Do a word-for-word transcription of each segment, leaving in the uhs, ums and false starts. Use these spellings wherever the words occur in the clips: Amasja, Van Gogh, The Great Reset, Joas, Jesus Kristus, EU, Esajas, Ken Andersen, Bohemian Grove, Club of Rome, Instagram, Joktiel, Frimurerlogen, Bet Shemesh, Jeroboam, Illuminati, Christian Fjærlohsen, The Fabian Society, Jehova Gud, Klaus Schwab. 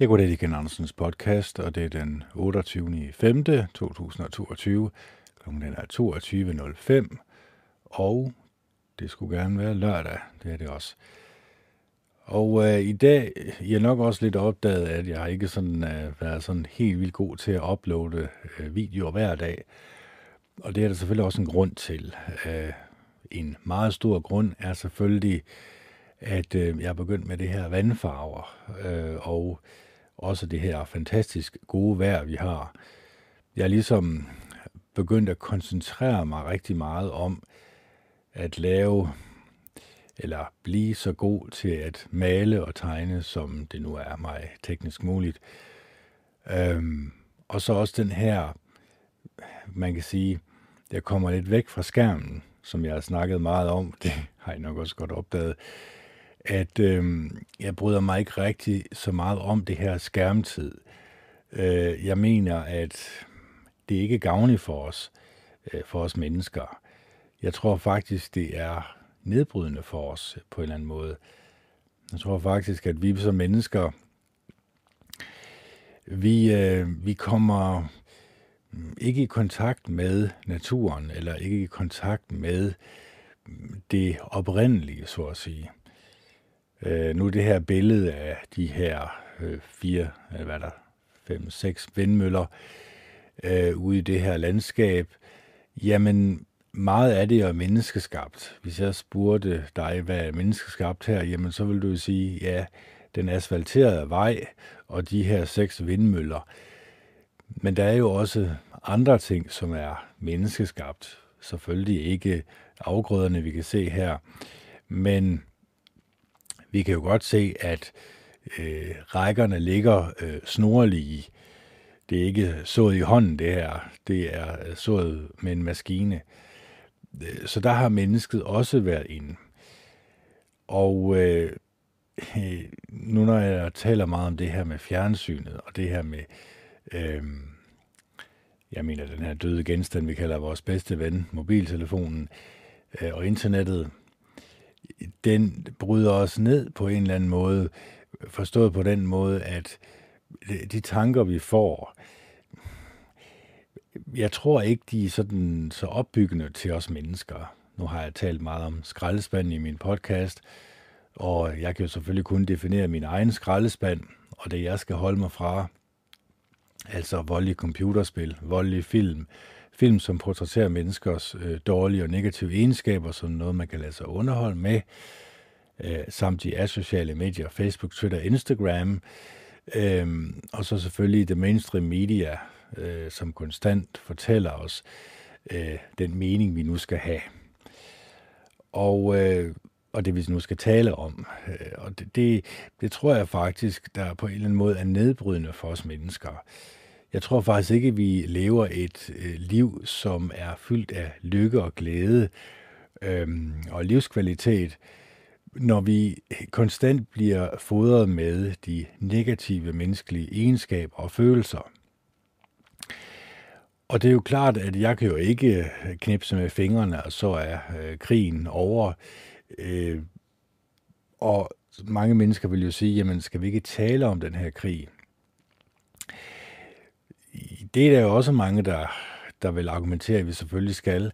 Jeg går til Ken Andersens podcast, og det er den otteogtyvende femte to tusind og toogtyve. Klokken er toogtyve nul fem, og det skulle gerne være lørdag, det er det også. Og øh, i dag, jeg er nok også lidt opdaget, at jeg ikke sådan øh, været sådan helt vildt god til at uploade øh, videoer hver dag. Og det er der selvfølgelig også en grund til. Øh, en meget stor grund er selvfølgelig, at øh, jeg er begyndt med det her vandfarver, øh, og også det her fantastisk gode vejr, vi har. Jeg er ligesom begyndt at koncentrere mig rigtig meget om at lave, eller blive så god til at male og tegne, som det nu er mig teknisk muligt. Øhm, og så også den her, man kan sige, jeg kommer lidt væk fra skærmen, som jeg har snakket meget om, det har jeg nok også godt opdaget, at øhm, jeg bryder mig ikke rigtig så meget om det her skærmtid. Øh, jeg mener, at det er ikke gavnligt for os, øh, for os mennesker. Jeg tror faktisk, det er nedbrydende for os på en eller anden måde. Jeg tror faktisk, at vi som mennesker, vi, øh, vi kommer ikke i kontakt med naturen, eller ikke i kontakt med det oprindelige, så at sige. Øh, nu det her billede af de her øh, fire, eller hvad er der, fem, seks vindmøller øh, ude i det her landskab, jamen, meget af det er menneskeskabt. Hvis jeg spurgte dig, hvad er menneskeskabt her, jamen så vil du sige, ja, den asfalterede vej og de her seks vindmøller. Men der er jo også andre ting, som er menneskeskabt. Selvfølgelig ikke afgrøderne, vi kan se her. Men vi kan jo godt se, at øh, rækkerne ligger øh, snorlige. Det er ikke sået i hånden, det her. Det er sået med en maskine. Så der har mennesket også været inde. Og øh, nu når jeg taler meget om det her med fjernsynet, og det her med, øh, jeg mener den her døde genstand, vi kalder vores bedste ven, mobiltelefonen øh, og internettet, den bryder os ned på en eller anden måde, forstået på den måde, at de tanker, vi får, jeg tror ikke, de er sådan så opbyggende til os mennesker. Nu har jeg talt meget om skraldespanden i min podcast, og jeg kan jo selvfølgelig kun definere min egen skraldespand, og det jeg skal holde mig fra, altså voldelige computerspil, voldelige film, film som portrætterer menneskers øh, dårlige og negative egenskaber, som noget man kan lade sig underholde med, øh, samt de asociale medier, Facebook, Twitter, Instagram, øh, og så selvfølgelig det mainstream media, Øh, som konstant fortæller os øh, den mening, vi nu skal have. Og, øh, og det, vi nu skal tale om. Øh, og det, det, det tror jeg faktisk, der på en eller anden måde er nedbrydende for os mennesker. Jeg tror faktisk ikke, vi lever et øh, liv, som er fyldt af lykke og glæde øh, og livskvalitet, når vi konstant bliver fodret med de negative menneskelige egenskaber og følelser. Og det er jo klart, at jeg kan jo ikke knipse med fingrene, og så er øh, krigen over. Øh, og mange mennesker vil jo sige, jamen skal vi ikke tale om den her krig? Det er der jo også mange, der, der vil argumentere, at vi selvfølgelig skal.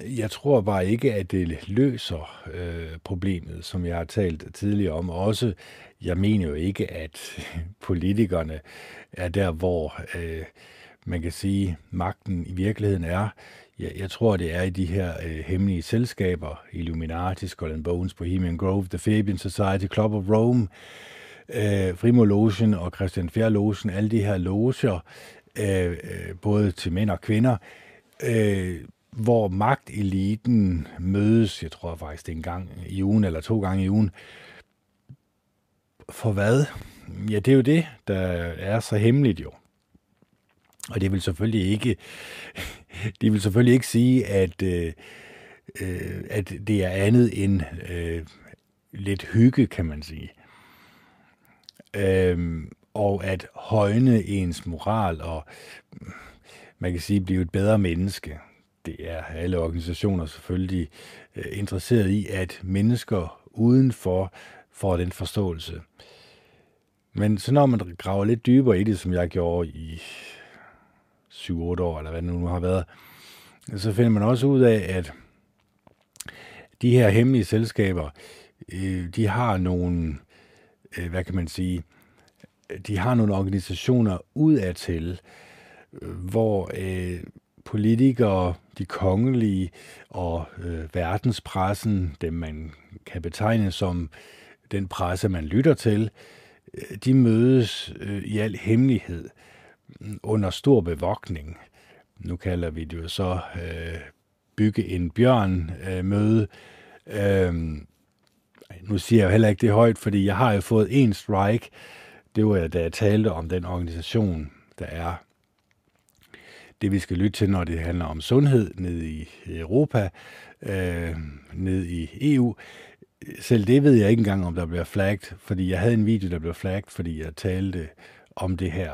Jeg tror bare ikke, at det løser øh, problemet, som jeg har talt tidligere om. Også, jeg mener jo ikke, at politikerne er der, hvor Øh, man kan sige, magten i virkeligheden er, jeg, jeg tror, det er i de her øh, hemmelige selskaber, Illuminati, Skull and Bones, Bohemian Grove, The Fabian Society, Club of Rome, øh, Frimurerlogen og Christian Fjærlohsen, alle de her loger, øh, både til mænd og kvinder, øh, hvor magteliten mødes, jeg tror faktisk, det er en gang i ugen, eller to gange i ugen. For hvad? Ja, det er jo det, der er så hemmeligt jo. Og det vil selvfølgelig ikke, de vil selvfølgelig ikke sige, at, øh, at det er andet end øh, lidt hygge, kan man sige. Øhm, og at højne ens moral og, man kan sige, blive et bedre menneske. Det er alle organisationer selvfølgelig øh, interesseret i, at mennesker udenfor får den forståelse. Men så når man graver lidt dybere i det, som jeg gjorde i syv otte år, eller hvad det nu har været, så finder man også ud af, at de her hemmelige selskaber, de har nogle, hvad kan man sige, de har nogle organisationer udadtil, hvor øh, politikere, de kongelige og øh, verdenspressen, dem man kan betegne som den presse, man lytter til, de mødes øh, i al hemmelighed under stor bevogtning. Nu kalder vi det jo så øh, bygge en bjørn øh, møde. Øh, nu siger jeg heller ikke det højt, fordi jeg har jo fået en strike. Det var da jeg talte om den organisation, der er det, vi skal lytte til, når det handler om sundhed nede i Europa, øh, nede i E U. Selv det ved jeg ikke engang, om der bliver flagget, fordi jeg havde en video, der blev flagget, fordi jeg talte om det her.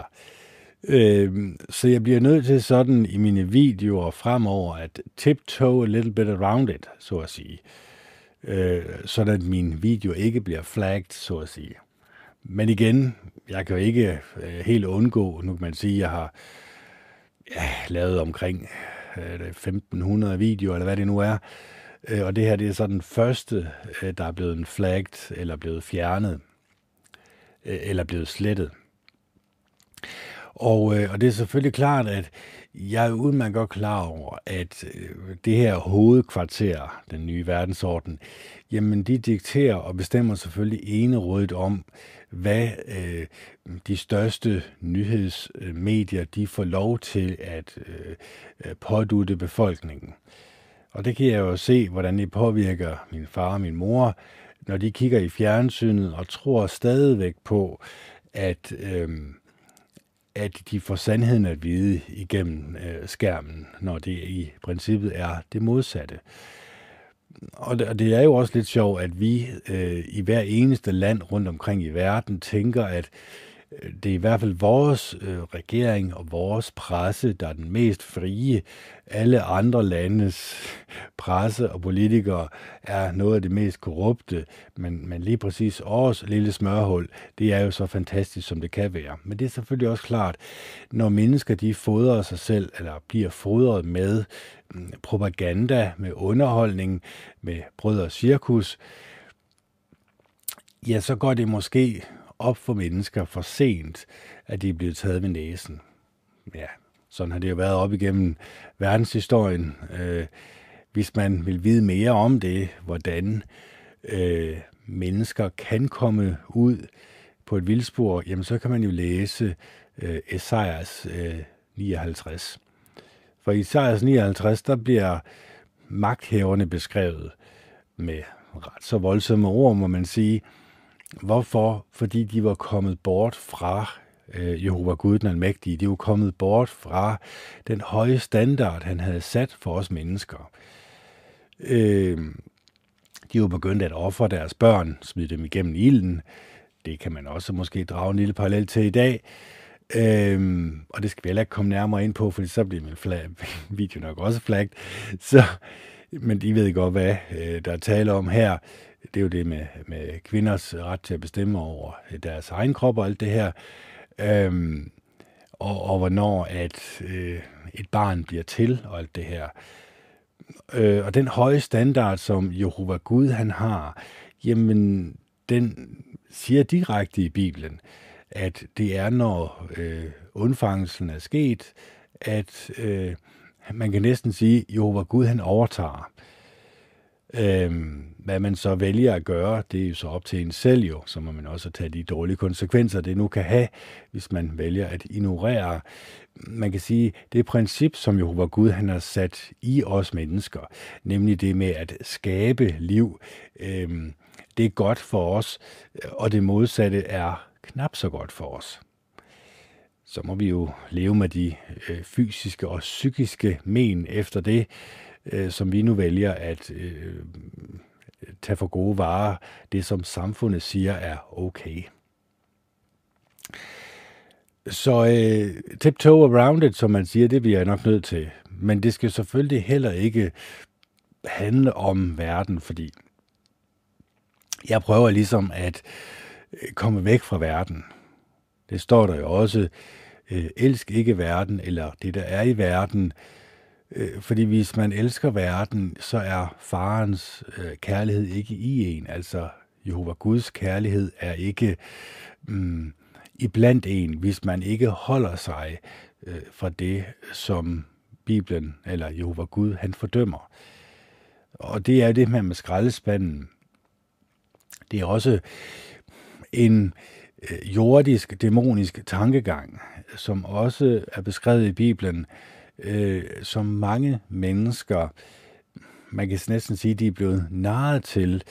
Øh, så jeg bliver nødt til sådan i mine videoer fremover at tiptoe a little bit around it, så at sige. Øh, sådan at min video ikke bliver flagget, så at sige. Men igen, jeg kan jo ikke øh, helt undgå, nu kan man sige, at jeg har ja, lavet omkring øh, femten hundrede videoer, eller hvad det nu er, øh, og det her det er så den første, øh, der er blevet en flagget, eller blevet fjernet, øh, eller blevet slettet. Og, øh, og det er selvfølgelig klart, at jeg er udmærket godt klar over, at øh, det her hovedkvarter, den nye verdensorden, jamen de dikterer og bestemmer selvfølgelig enerådigt om, hvad øh, de største nyhedsmedier, de får lov til at øh, pådutte befolkningen. Og det kan jeg jo se, hvordan det påvirker min far og min mor, når de kigger i fjernsynet og tror stadigvæk på, at... Øh, at de får sandheden at vide igennem øh, skærmen, når det i princippet er det modsatte. Og det, og det er jo også lidt sjovt, at vi øh, i hver eneste land rundt omkring i verden tænker, at øh, det er i hvert fald vores øh, regering og vores presse, der er den mest frie. Alle andre landes presse og politikere er noget af det mest korrupte, men, men lige præcis vores lille smørhul, det er jo så fantastisk, som det kan være. Men det er selvfølgelig også klart, når mennesker de fodrer sig selv, eller bliver fodret med propaganda, med underholdning, med brød og cirkus, ja, så går det måske op for mennesker for sent, at de er blevet taget ved næsen. Ja. Sådan har det jo været op igennem verdenshistorien. Øh, hvis man vil vide mere om det, hvordan øh, mennesker kan komme ud på et vildspor, jamen så kan man jo læse øh, Esajas øh, nioghalvtreds. For i Esajas nioghalvtreds, der bliver magthaverne beskrevet med ret så voldsomme ord, må man sige. Hvorfor? Fordi de var kommet bort fra Jehova Gud, den almægtige. Det er jo kommet bort fra den høje standard, han havde sat for os mennesker. Øh, de er jo begyndt at ofre deres børn, smide dem igennem ilden. Det kan man også måske drage en lille parallel til i dag. Øh, og det skal vi heller ikke komme nærmere ind på, for så bliver min flag, video nok også flagt. Så, men de ved godt, hvad der er tale om her. Det er jo det med, med kvinders ret til at bestemme over deres egen krop og alt det her. Øhm, og, og hvornår at øh, et barn bliver til og alt det her. Øh, og den høje standard, som Jehova Gud han har, jamen den siger direkte i Bibelen, at det er, når øh, undfangelsen er sket, at øh, man kan næsten sige, Jehova Gud han overtager. Øhm, hvad man så vælger at gøre, det er jo så op til en selv jo, så må man også tage de dårlige konsekvenser, det nu kan have, hvis man vælger at ignorere. Man kan sige, det princip, som Jehova Gud han har sat i os mennesker, nemlig det med at skabe liv, øhm, det er godt for os, og det modsatte er knap så godt for os. Så må vi jo leve med de øh, fysiske og psykiske men efter det, som vi nu vælger at øh, tage for gode varer, det som samfundet siger er okay. Så øh, tiptoe around it, som man siger, det bliver jeg nok nødt til. Men det skal selvfølgelig heller ikke handle om verden, fordi jeg prøver ligesom at komme væk fra verden. Det står der jo også, øh, elsk ikke verden, eller det, der er i verden. Øh, fordi hvis man elsker verden, så er farens øh, kærlighed ikke i en. Altså, Jehova Guds kærlighed er ikke mm, iblandt en, hvis man ikke holder sig øh, fra det, som Bibelen eller Jehova Gud, han fordømmer. Og det er det her med skraldespanden. Det er også en jordisk, dæmonisk tankegang, som også er beskrevet i Bibelen, øh, som mange mennesker, man kan næsten sige, de er blevet narret til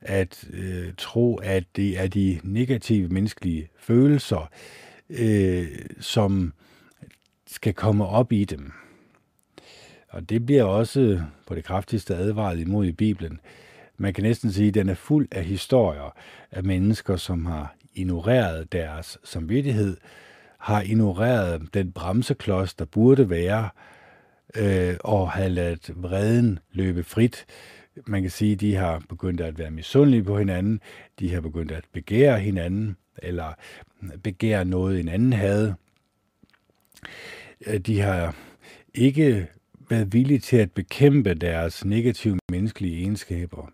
at øh, tro, at det er de negative menneskelige følelser, øh, som skal komme op i dem. Og det bliver også på det kraftigste advaret imod i Bibelen. Man kan næsten sige, at den er fuld af historier af mennesker, som har ignoreret deres samvittighed, har ignoreret den bremseklods, der burde være, øh, og har ladet vreden løbe frit. Man kan sige, at de har begyndt at være misundelige på hinanden, de har begyndt at begære hinanden, eller begære noget, en anden havde. De har ikke været villige til at bekæmpe deres negative menneskelige egenskaber.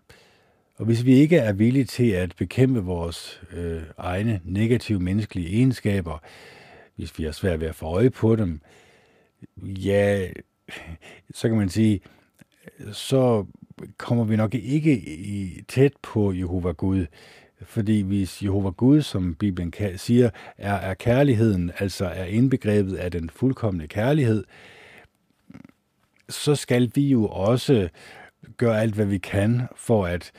Og hvis vi ikke er villige til at bekæmpe vores øh, egne negative menneskelige egenskaber, hvis vi har svært ved at få øje på dem, ja, så kan man sige, så kommer vi nok ikke i, tæt på Jehova Gud. Fordi hvis Jehova Gud, som Bibelen siger, er, er kærligheden, altså er indbegrebet af den fuldkomne kærlighed, så skal vi jo også gøre alt, hvad vi kan for at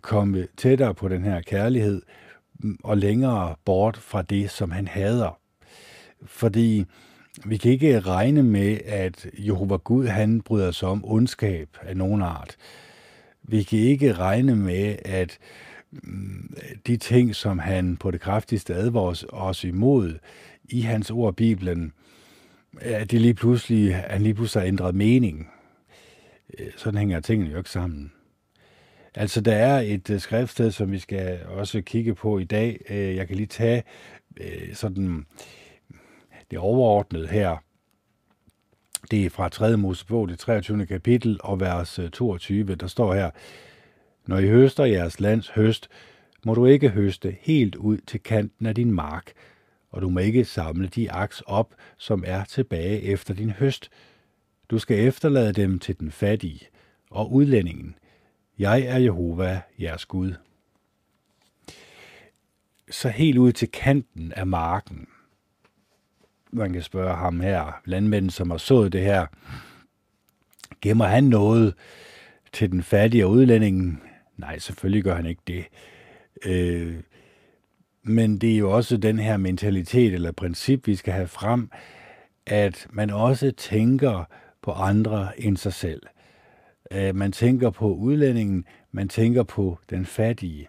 komme tættere på den her kærlighed og længere bort fra det, som han hader. Fordi vi kan ikke regne med, at Jehova Gud, han bryder sig om ondskab af nogen art. Vi kan ikke regne med, at de ting, som han på det kraftigste advarer os imod i hans ord Bibelen, at det lige pludselig, han lige pludselig har ændret mening. Sådan hænger tingene jo ikke sammen. Altså, der er et skriftsted, som vi skal også kigge på i dag. Jeg kan lige tage sådan det overordnede her. Det er fra tredje Mosebog, det treogtyvende kapitel, og vers toogtyve, der står her: Når I høster jeres lands høst, må du ikke høste helt ud til kanten af din mark, og du må ikke samle de aks op, som er tilbage efter din høst. Du skal efterlade dem til den fattige og udlændingen. Jeg er Jehova, jeres Gud. Så helt ud til kanten af marken. Man kan spørge ham her, landmanden, som har sået det her. Gemmer han noget til den fattige og udlændingen? Nej, selvfølgelig gør han ikke det. Øh, Men det er jo også den her mentalitet eller princip, vi skal have frem, at man også tænker på andre end sig selv. Man tænker på udlændingen, man tænker på den fattige.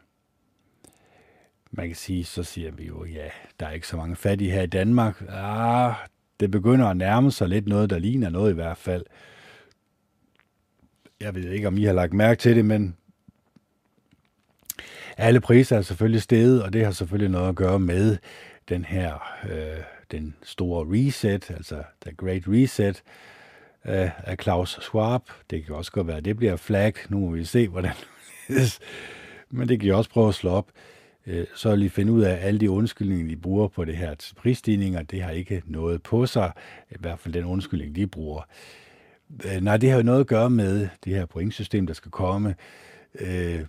Man kan sige, så siger vi jo, ja, der er ikke så mange fattige her i Danmark. Ah, det begynder at nærme sig lidt noget, der ligner noget i hvert fald. Jeg ved ikke, om I har lagt mærke til det, men alle priser er selvfølgelig steget, og det har selvfølgelig noget at gøre med den her, øh, den store reset, altså The Great Reset øh, af Klaus Schwab. Det kan også godt være, at det bliver flagget. Nu må vi se, hvordan det er. Men det kan jeg også prøve at slå op. Øh, så lige finde ud af, alle de undskyldninger, de bruger på det her prisstigninger, det har ikke noget på sig. I hvert fald den undskyldning, de bruger. Øh, nej, det har jo noget at gøre med det her pointsystem, der skal komme. Øh,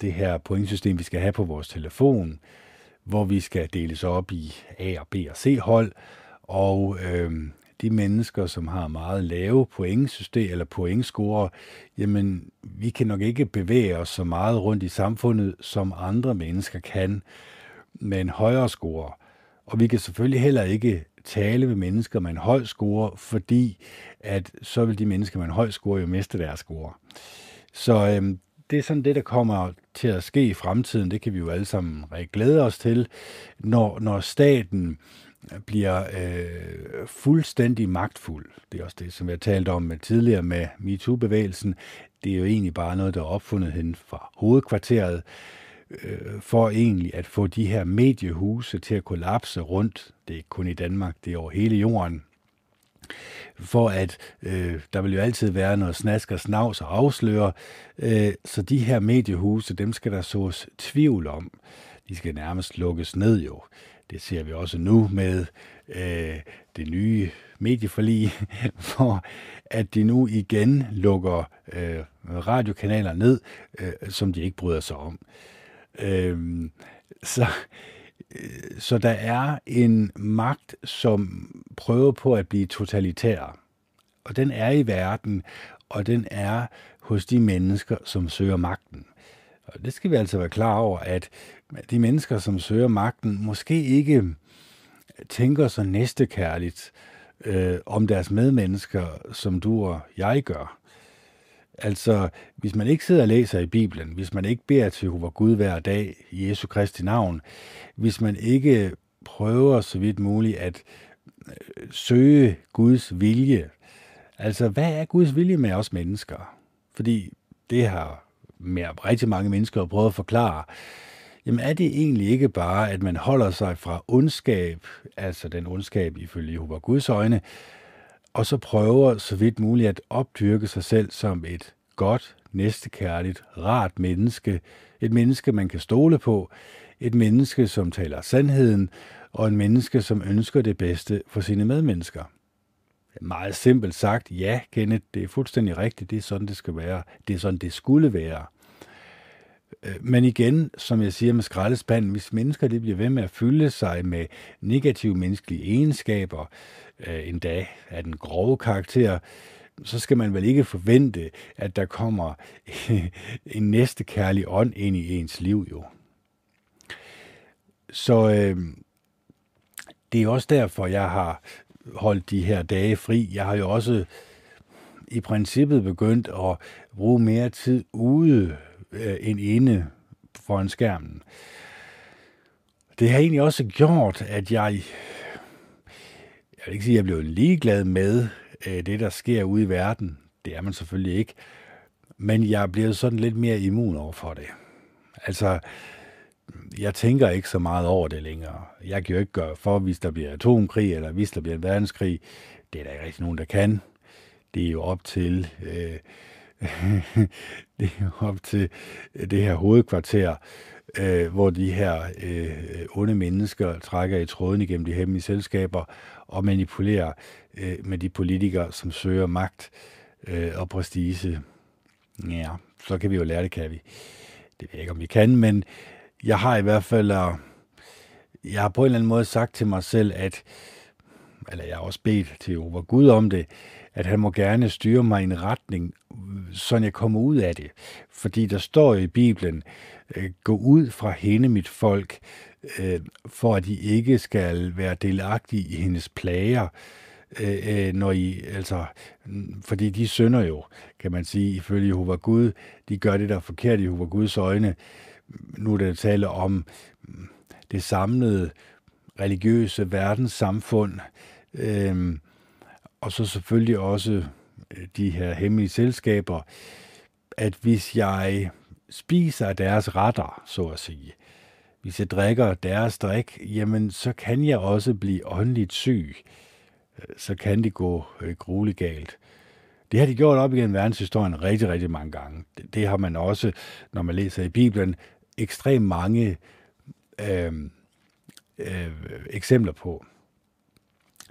det her pointsystem, vi skal have på vores telefon, hvor vi skal deles op i A og B og C-hold, og øh, de mennesker, som har meget lave pointsystem eller pointscorer, jamen, vi kan nok ikke bevæge os så meget rundt i samfundet, som andre mennesker kan, med en højere score. Og vi kan selvfølgelig heller ikke tale med mennesker med en høj score, fordi at så vil de mennesker med en høj score jo miste deres score. Så øh, det er sådan det, der kommer til at ske i fremtiden. Det kan vi jo alle sammen glæde os til, når, når staten bliver øh, fuldstændig magtfuld. Det er også det, som jeg talte om tidligere med MeToo-bevægelsen. Det er jo egentlig bare noget, der er opfundet hen fra hovedkvarteret. øh, for egentlig at få de her mediehuse til at kollapse rundt. Det er ikke kun i Danmark, det er over hele jorden. For at øh, der vil jo altid være noget snask og snavs og afsløre. Øh, så de her mediehuse, dem skal der sås tvivl om. De skal nærmest lukkes ned jo. Det ser vi også nu med øh, det nye medieforlig, for at de nu igen lukker øh, radiokanaler ned, øh, som de ikke bryder sig om. Øh, så, øh, så der er en magt, som prøver på at blive totalitær. Og den er i verden, og den er hos de mennesker, som søger magten. Og det skal vi altså være klar over, at de mennesker, som søger magten, måske ikke tænker så næstekærligt øh, om deres medmennesker, som du og jeg gør. Altså, hvis man ikke sidder og læser i Bibelen, hvis man ikke beder til Jehova Gud hver dag i Jesu Kristi navn, hvis man ikke prøver så vidt muligt at søge Guds vilje, altså, hvad er Guds vilje med os mennesker? Fordi det har med rigtig mange mennesker at prøve at forklare, jamen er det egentlig ikke bare, at man holder sig fra ondskab, altså den ondskab ifølge Jehova Guds øjne, og så prøver så vidt muligt at opdyrke sig selv som et godt, næstekærligt, rart menneske, et menneske, man kan stole på, et menneske, som taler sandheden, og en menneske, som ønsker det bedste for sine medmennesker. Meget simpelt sagt, ja, Kenneth, det er fuldstændig rigtigt, det er sådan, det skal være, det er sådan, det skulle være. Men igen, som jeg siger med skraldespanden, hvis mennesker de bliver ved med at fylde sig med negative menneskelige egenskaber, øh, endda af den grove karakter, så skal man vel ikke forvente, at der kommer en næstekærlig ånd ind i ens liv, jo. Så øh, det er også derfor, jeg har holdt de her dage fri. Jeg har jo også i princippet begyndt at bruge mere tid ude end inde foran skærmen. Det har egentlig også gjort, at jeg, jeg vil ikke sige, at jeg blev ligeglad med det, der sker ude i verden. Det er man selvfølgelig ikke. Men jeg er blevet sådan lidt mere immun over for det. Altså, jeg tænker ikke så meget over det længere. Jeg kan jo ikke gøre for, hvis der bliver atomkrig, eller hvis der bliver en verdenskrig. Det er der ikke rigtig nogen, der kan. Det er jo op til øh, det er jo op til det her hovedkvarter, øh, hvor de her øh, onde mennesker trækker i tråden igennem de hemmelige selskaber og manipulerer øh, med de politikere, som søger magt øh, og prestige. Ja, så kan vi jo lære det, kan vi. Det ved jeg ikke, om vi kan, men jeg har i hvert fald, jeg har på en eller anden måde sagt til mig selv, at, eller jeg har også bedt til Jehova Gud om det, at han må gerne styre mig i en retning, så jeg kommer ud af det. Fordi der står i Bibelen, gå ud fra hende, mit folk, for at I ikke skal være delagtige i hendes plager, når I, altså, fordi de synder jo, kan man sige, ifølge Jehova Gud, de gør det, der er forkert i Jehova Guds øjne. Nu er det tale om det samlede religiøse verdenssamfund, øh, og så selvfølgelig også de her hemmelige selskaber, at hvis jeg spiser deres retter, så at sige, hvis jeg drikker deres drik, jamen så kan jeg også blive åndeligt syg. Så kan det gå grueligt galt. Det har de gjort op igennem verdenshistorien rigtig, rigtig mange gange. Det har man også, når man læser i Bibelen, ekstremt mange øh, øh, eksempler på.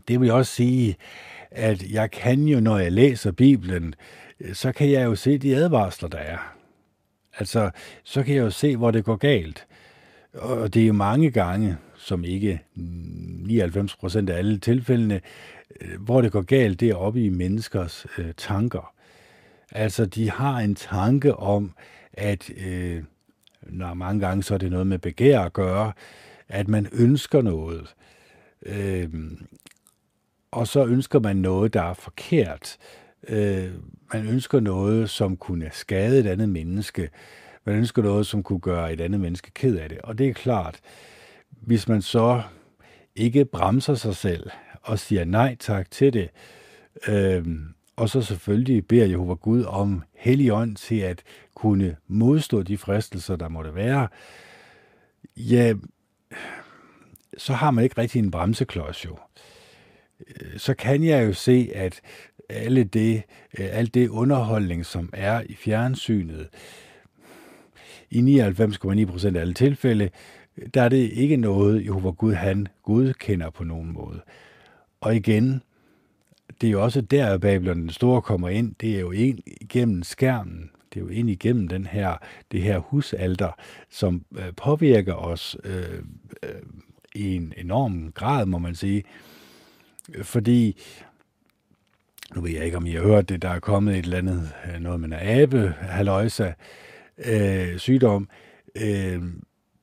Det vil også sige, at jeg kan jo, når jeg læser Bibelen, så kan jeg jo se de advarsler, der er. Altså, så kan jeg jo se, hvor det går galt. Og det er jo mange gange, som ikke nioghalvfems procent af alle tilfældene, hvor det går galt, det er oppe i menneskers øh, tanker. Altså, de har en tanke om, at øh, når mange gange så er det noget med begær at gøre, at man ønsker noget. Øh, og så ønsker man noget, der er forkert. Øh, man ønsker noget, som kunne skade et andet menneske. Man ønsker noget, som kunne gøre et andet menneske ked af det. Og det er klart, hvis man så ikke bremser sig selv og siger nej tak til det, øh, og så selvfølgelig beder Jehova Gud om Helligånd til at kunne modstå de fristelser, der måtte være, ja, så har man ikke rigtig en bremseklods jo. Så kan jeg jo se, at alle det, alt det underholdning, som er i fjernsynet, i nioghalvfems komma ni procent af alle tilfælde, der er det ikke noget, Jehova Gud, han godkender på nogen måde. Og igen, det er jo også der, Babylon den Store kommer ind. Det er jo ind igennem skærmen. Det er jo ind igennem den her, det her husalter, som påvirker os øh, øh, i en enorm grad, må man sige. Fordi, nu ved jeg ikke, om I har hørt det, der er kommet et eller andet, noget med en abe, halløjsa, øh, sygdom. Øh,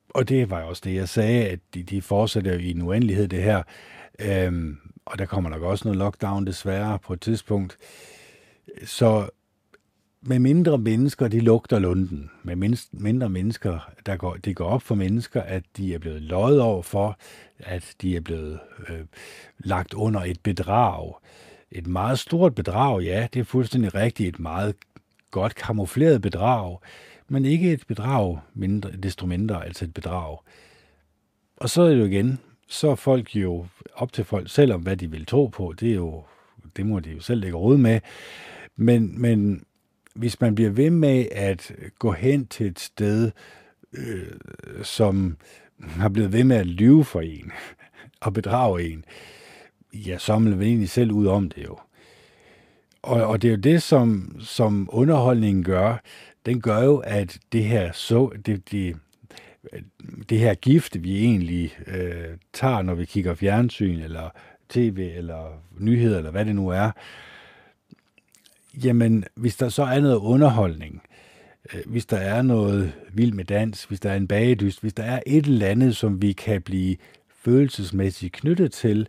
og det var også det, jeg sagde, at de, de fortsætter jo i en uendelighed, det her. Øh, og der kommer nok også noget lockdown, desværre, på et tidspunkt. Så med mindre mennesker, de lugter lunden. Med mindst, mindre mennesker, der går, det går op for mennesker, at de er blevet løjet over for, at de er blevet øh, lagt under et bedrag. Et meget stort bedrag, ja, det er fuldstændig rigtigt. Et meget godt kamufleret bedrag, men ikke et bedrag, mindre, desto mindre, altså et bedrag. Og så er det jo igen, så er folk jo op til folk, selvom hvad de vil tro på, det er jo, det må de jo selv lægge råd med. Men, men hvis man bliver ved med at gå hen til et sted, øh, som har blevet ved med at lyve for en og bedrage en, ja, så man egentlig selv ud om det jo. Og, og det er jo det, som, som underholdningen gør. Den gør jo, at det her, så, det, det, det her gift, vi egentlig øh, tager, når vi kigger fjernsyn eller tv eller nyheder eller hvad det nu er, jamen, hvis der så er noget underholdning, øh, hvis der er noget vild med dans, hvis der er en bagedyst, hvis der er et eller andet, som vi kan blive følelsesmæssigt knyttet til,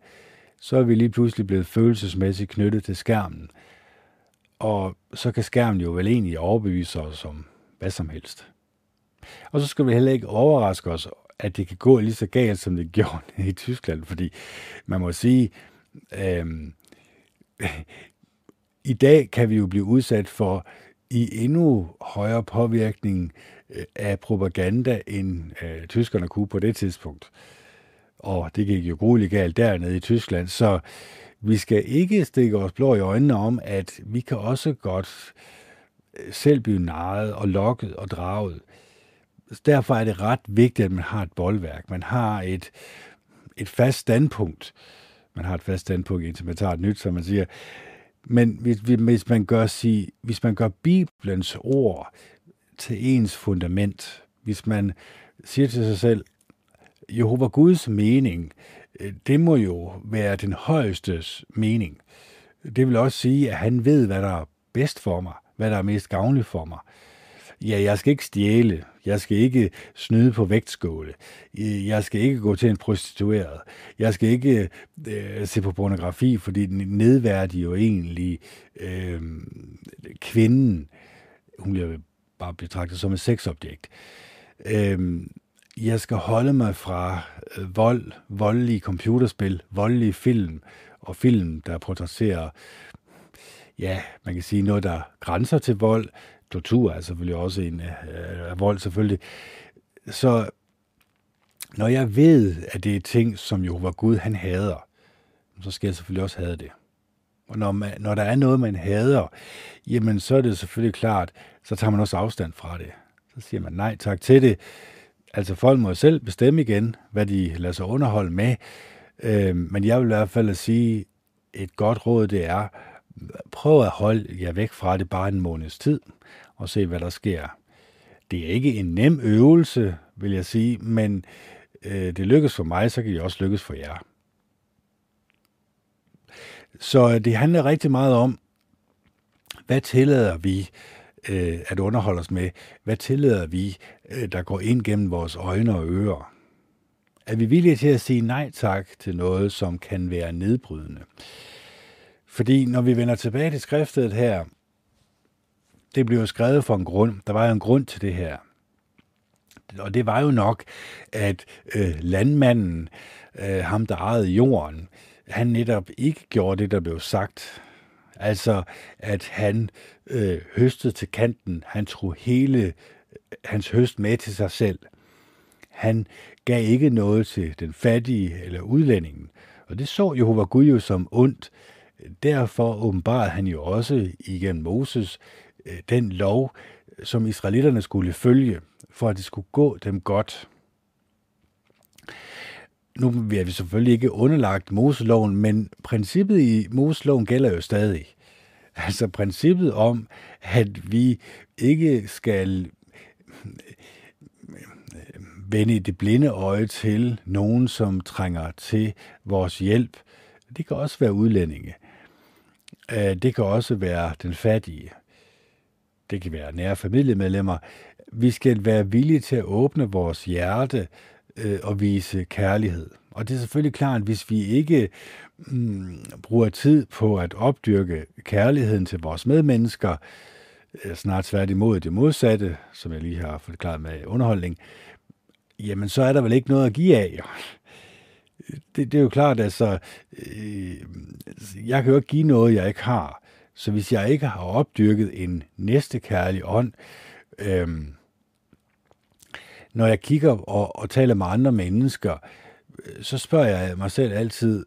så er vi lige pludselig blevet følelsesmæssigt knyttet til skærmen. Og så kan skærmen jo vel egentlig overbevise os om hvad som helst. Og så skal vi heller ikke overraske os, at det kan gå lige så galt, som det gjorde i Tyskland, fordi man må sige, øh, i dag kan vi jo blive udsat for i endnu højere påvirkning af propaganda, end øh, tyskerne kunne på det tidspunkt. Og det gik jo grueligt galt dernede i Tyskland, så vi skal ikke stikke os blå i øjnene om, at vi kan også godt selv blive narret og lokket og draget. Derfor er det ret vigtigt, at man har et bolværk. Man har et, et fast standpunkt. Man har et fast standpunkt, indtil man tager et nyt, som man siger. Men hvis, hvis, man gør, sig, hvis man gør Bibelens ord til ens fundament, hvis man siger til sig selv, Jehova Guds mening, det må jo være den højestes mening. Det vil også sige, at han ved, hvad der er bedst for mig, hvad der er mest gavnligt for mig. Ja, jeg skal ikke stjæle, jeg skal ikke snyde på vægtskåle, jeg skal ikke gå til en prostitueret, jeg skal ikke øh, se på pornografi, fordi den nedværdiger jo egentlig øh, kvinden. Hun bliver bare betragtet som et sexobjekt. Øh, Jeg skal holde mig fra vold, voldelige computerspil, voldelige film og film, der portrætterer, ja, man kan sige noget, der grænser til vold. Tortur er selvfølgelig også en øh, vold, selvfølgelig. Så når jeg ved, at det er ting, som Jehova Gud, han hader, så skal jeg selvfølgelig også hade det. Og når, man, når der er noget, man hader, jamen så er det selvfølgelig klart, så tager man også afstand fra det. Så siger man nej tak til det. Altså folk må selv bestemme igen, hvad de lader sig underholde med. Øh, men jeg vil i hvert fald sige, et godt råd det er, prøv at holde jer væk fra det bare en måneds tid, og se hvad der sker. Det er ikke en nem øvelse, vil jeg sige, men øh, det lykkes for mig, så kan det også lykkes for jer. Så det handler rigtig meget om, hvad tillader vi at underholde os med, hvad tillader vi, der går ind gennem vores øjne og ører? Er vi villige til at sige nej tak til noget, som kan være nedbrydende? Fordi når vi vender tilbage til skriftet her, det blev jo skrevet for en grund. Der var jo en grund til det her. Og det var jo nok, at øh, landmanden, øh, ham der ejede jorden, han netop ikke gjorde det, der blev sagt. Altså, at han øh, høstede til kanten, han trug hele hans høst med til sig selv. Han gav ikke noget til den fattige eller udlændingen, og det så Jehova Gud jo som ondt. Derfor åbenbarede han jo også igen Moses den lov, som israelitterne skulle følge, for at det skulle gå dem godt. Nu er vi selvfølgelig ikke underlagt Moseloven, men princippet i Moseloven gælder jo stadig. Altså princippet om, at vi ikke skal vende det blinde øje til nogen, som trænger til vores hjælp. Det kan også være udlændinge. Det kan også være den fattige. Det kan være nære familiemedlemmer. Vi skal være villige til at åbne vores hjerte og vise kærlighed. Og det er selvfølgelig klart, at hvis vi ikke mm, bruger tid på at opdyrke kærligheden til vores medmennesker, snart tværtimod det modsatte, som jeg lige har forklaret med underholdning, jamen så er der vel ikke noget at give af. Det, det er jo klart, altså, øh, jeg kan jo ikke give noget, jeg ikke har. Så hvis jeg ikke har opdyrket en næstekærlig ånd, øh, når jeg kigger og, og taler med andre mennesker, så spørger jeg mig selv altid,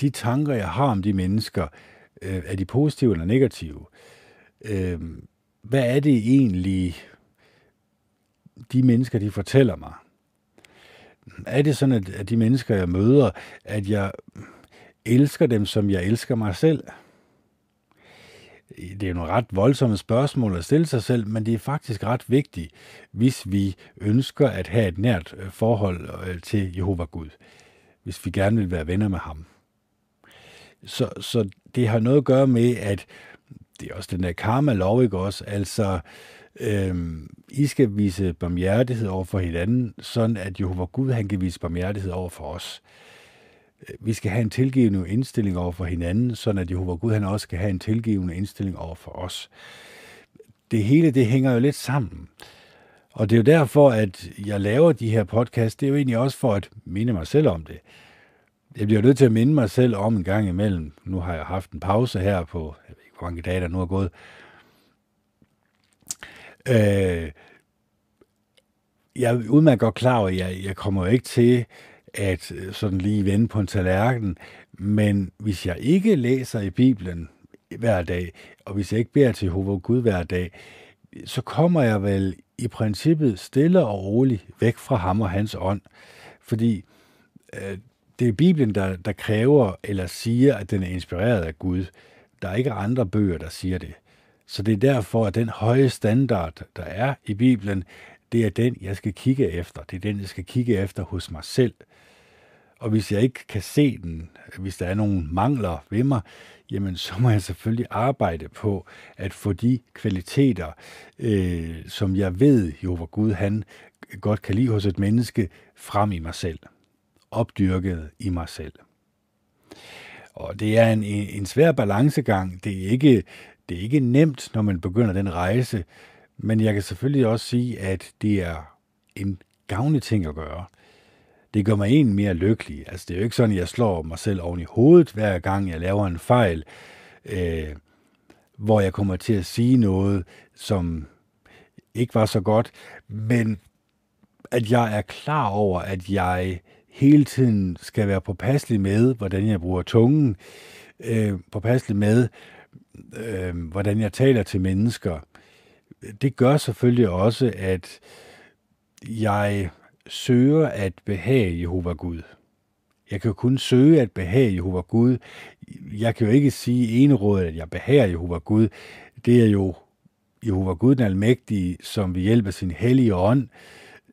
de tanker, jeg har om de mennesker, øh, er de positive eller negative? Øh, hvad er det egentlig, de mennesker, de fortæller mig? Er det sådan, at, at de mennesker, jeg møder, at jeg elsker dem, som jeg elsker mig selv? Det er jo nogle ret voldsomme spørgsmål at stille sig selv, men det er faktisk ret vigtigt, hvis vi ønsker at have et nært forhold til Jehova Gud, hvis vi gerne vil være venner med ham. Så, så det har noget at gøre med, at det er også den der karma-lov, ikke også? Altså, øhm, I skal vise barmhjertighed over for hinanden, sådan at Jehova Gud, han kan vise barmhjertighed over for os. Vi skal have en tilgivende indstilling over for hinanden, sådan at Jehova Gud, han også kan have en tilgivende indstilling over for os. Det hele, det hænger jo lidt sammen. Og det er jo derfor, at jeg laver de her podcasts. Det er jo egentlig også for at minde mig selv om det. Jeg bliver nødt til at minde mig selv om en gang imellem. Nu har jeg haft en pause her på, jeg ved ikke, hvor mange dage der nu er gået. Øh, jeg er udmærket godt klar over, at jeg, jeg kommer ikke til at sådan lige vende på en tallerken, men hvis jeg ikke læser i Bibelen hver dag, og hvis jeg ikke beder til Jehova Gud hver dag, så kommer jeg vel i princippet stille og roligt væk fra ham og hans ånd, fordi øh, det er Bibelen, der, der kræver eller siger, at den er inspireret af Gud. Der er ikke andre bøger, der siger det. Så det er derfor, at den høje standard, der er i Bibelen, det er den, jeg skal kigge efter. Det er den, jeg skal kigge efter hos mig selv. Og hvis jeg ikke kan se den, hvis der er nogen mangler ved mig, jamen så må jeg selvfølgelig arbejde på at få de kvaliteter, øh, som jeg ved, Jehova Gud, han godt kan lide hos et menneske, frem i mig selv. Opdyrket i mig selv. Og det er en, en svær balancegang. Det er ikke, det er ikke nemt, når man begynder den rejse, men jeg kan selvfølgelig også sige, at det er en gavnlig ting at gøre. Det gør mig en mere lykkelig. Altså, det er jo ikke sådan, at jeg slår mig selv oven i hovedet, hver gang jeg laver en fejl, øh, hvor jeg kommer til at sige noget, som ikke var så godt, men at jeg er klar over, at jeg hele tiden skal være påpasselig med, hvordan jeg bruger tungen, øh, påpasselig med, øh, hvordan jeg taler til mennesker. Det gør selvfølgelig også, at jeg søger at behage Jehova Gud. Jeg kan jo kun søge at behage Jehova Gud. Jeg kan jo ikke sige enerådigt, at jeg behager Jehova Gud. Det er jo Jehova Gud, den almægtige, som ved hjælp af sin hellige ånd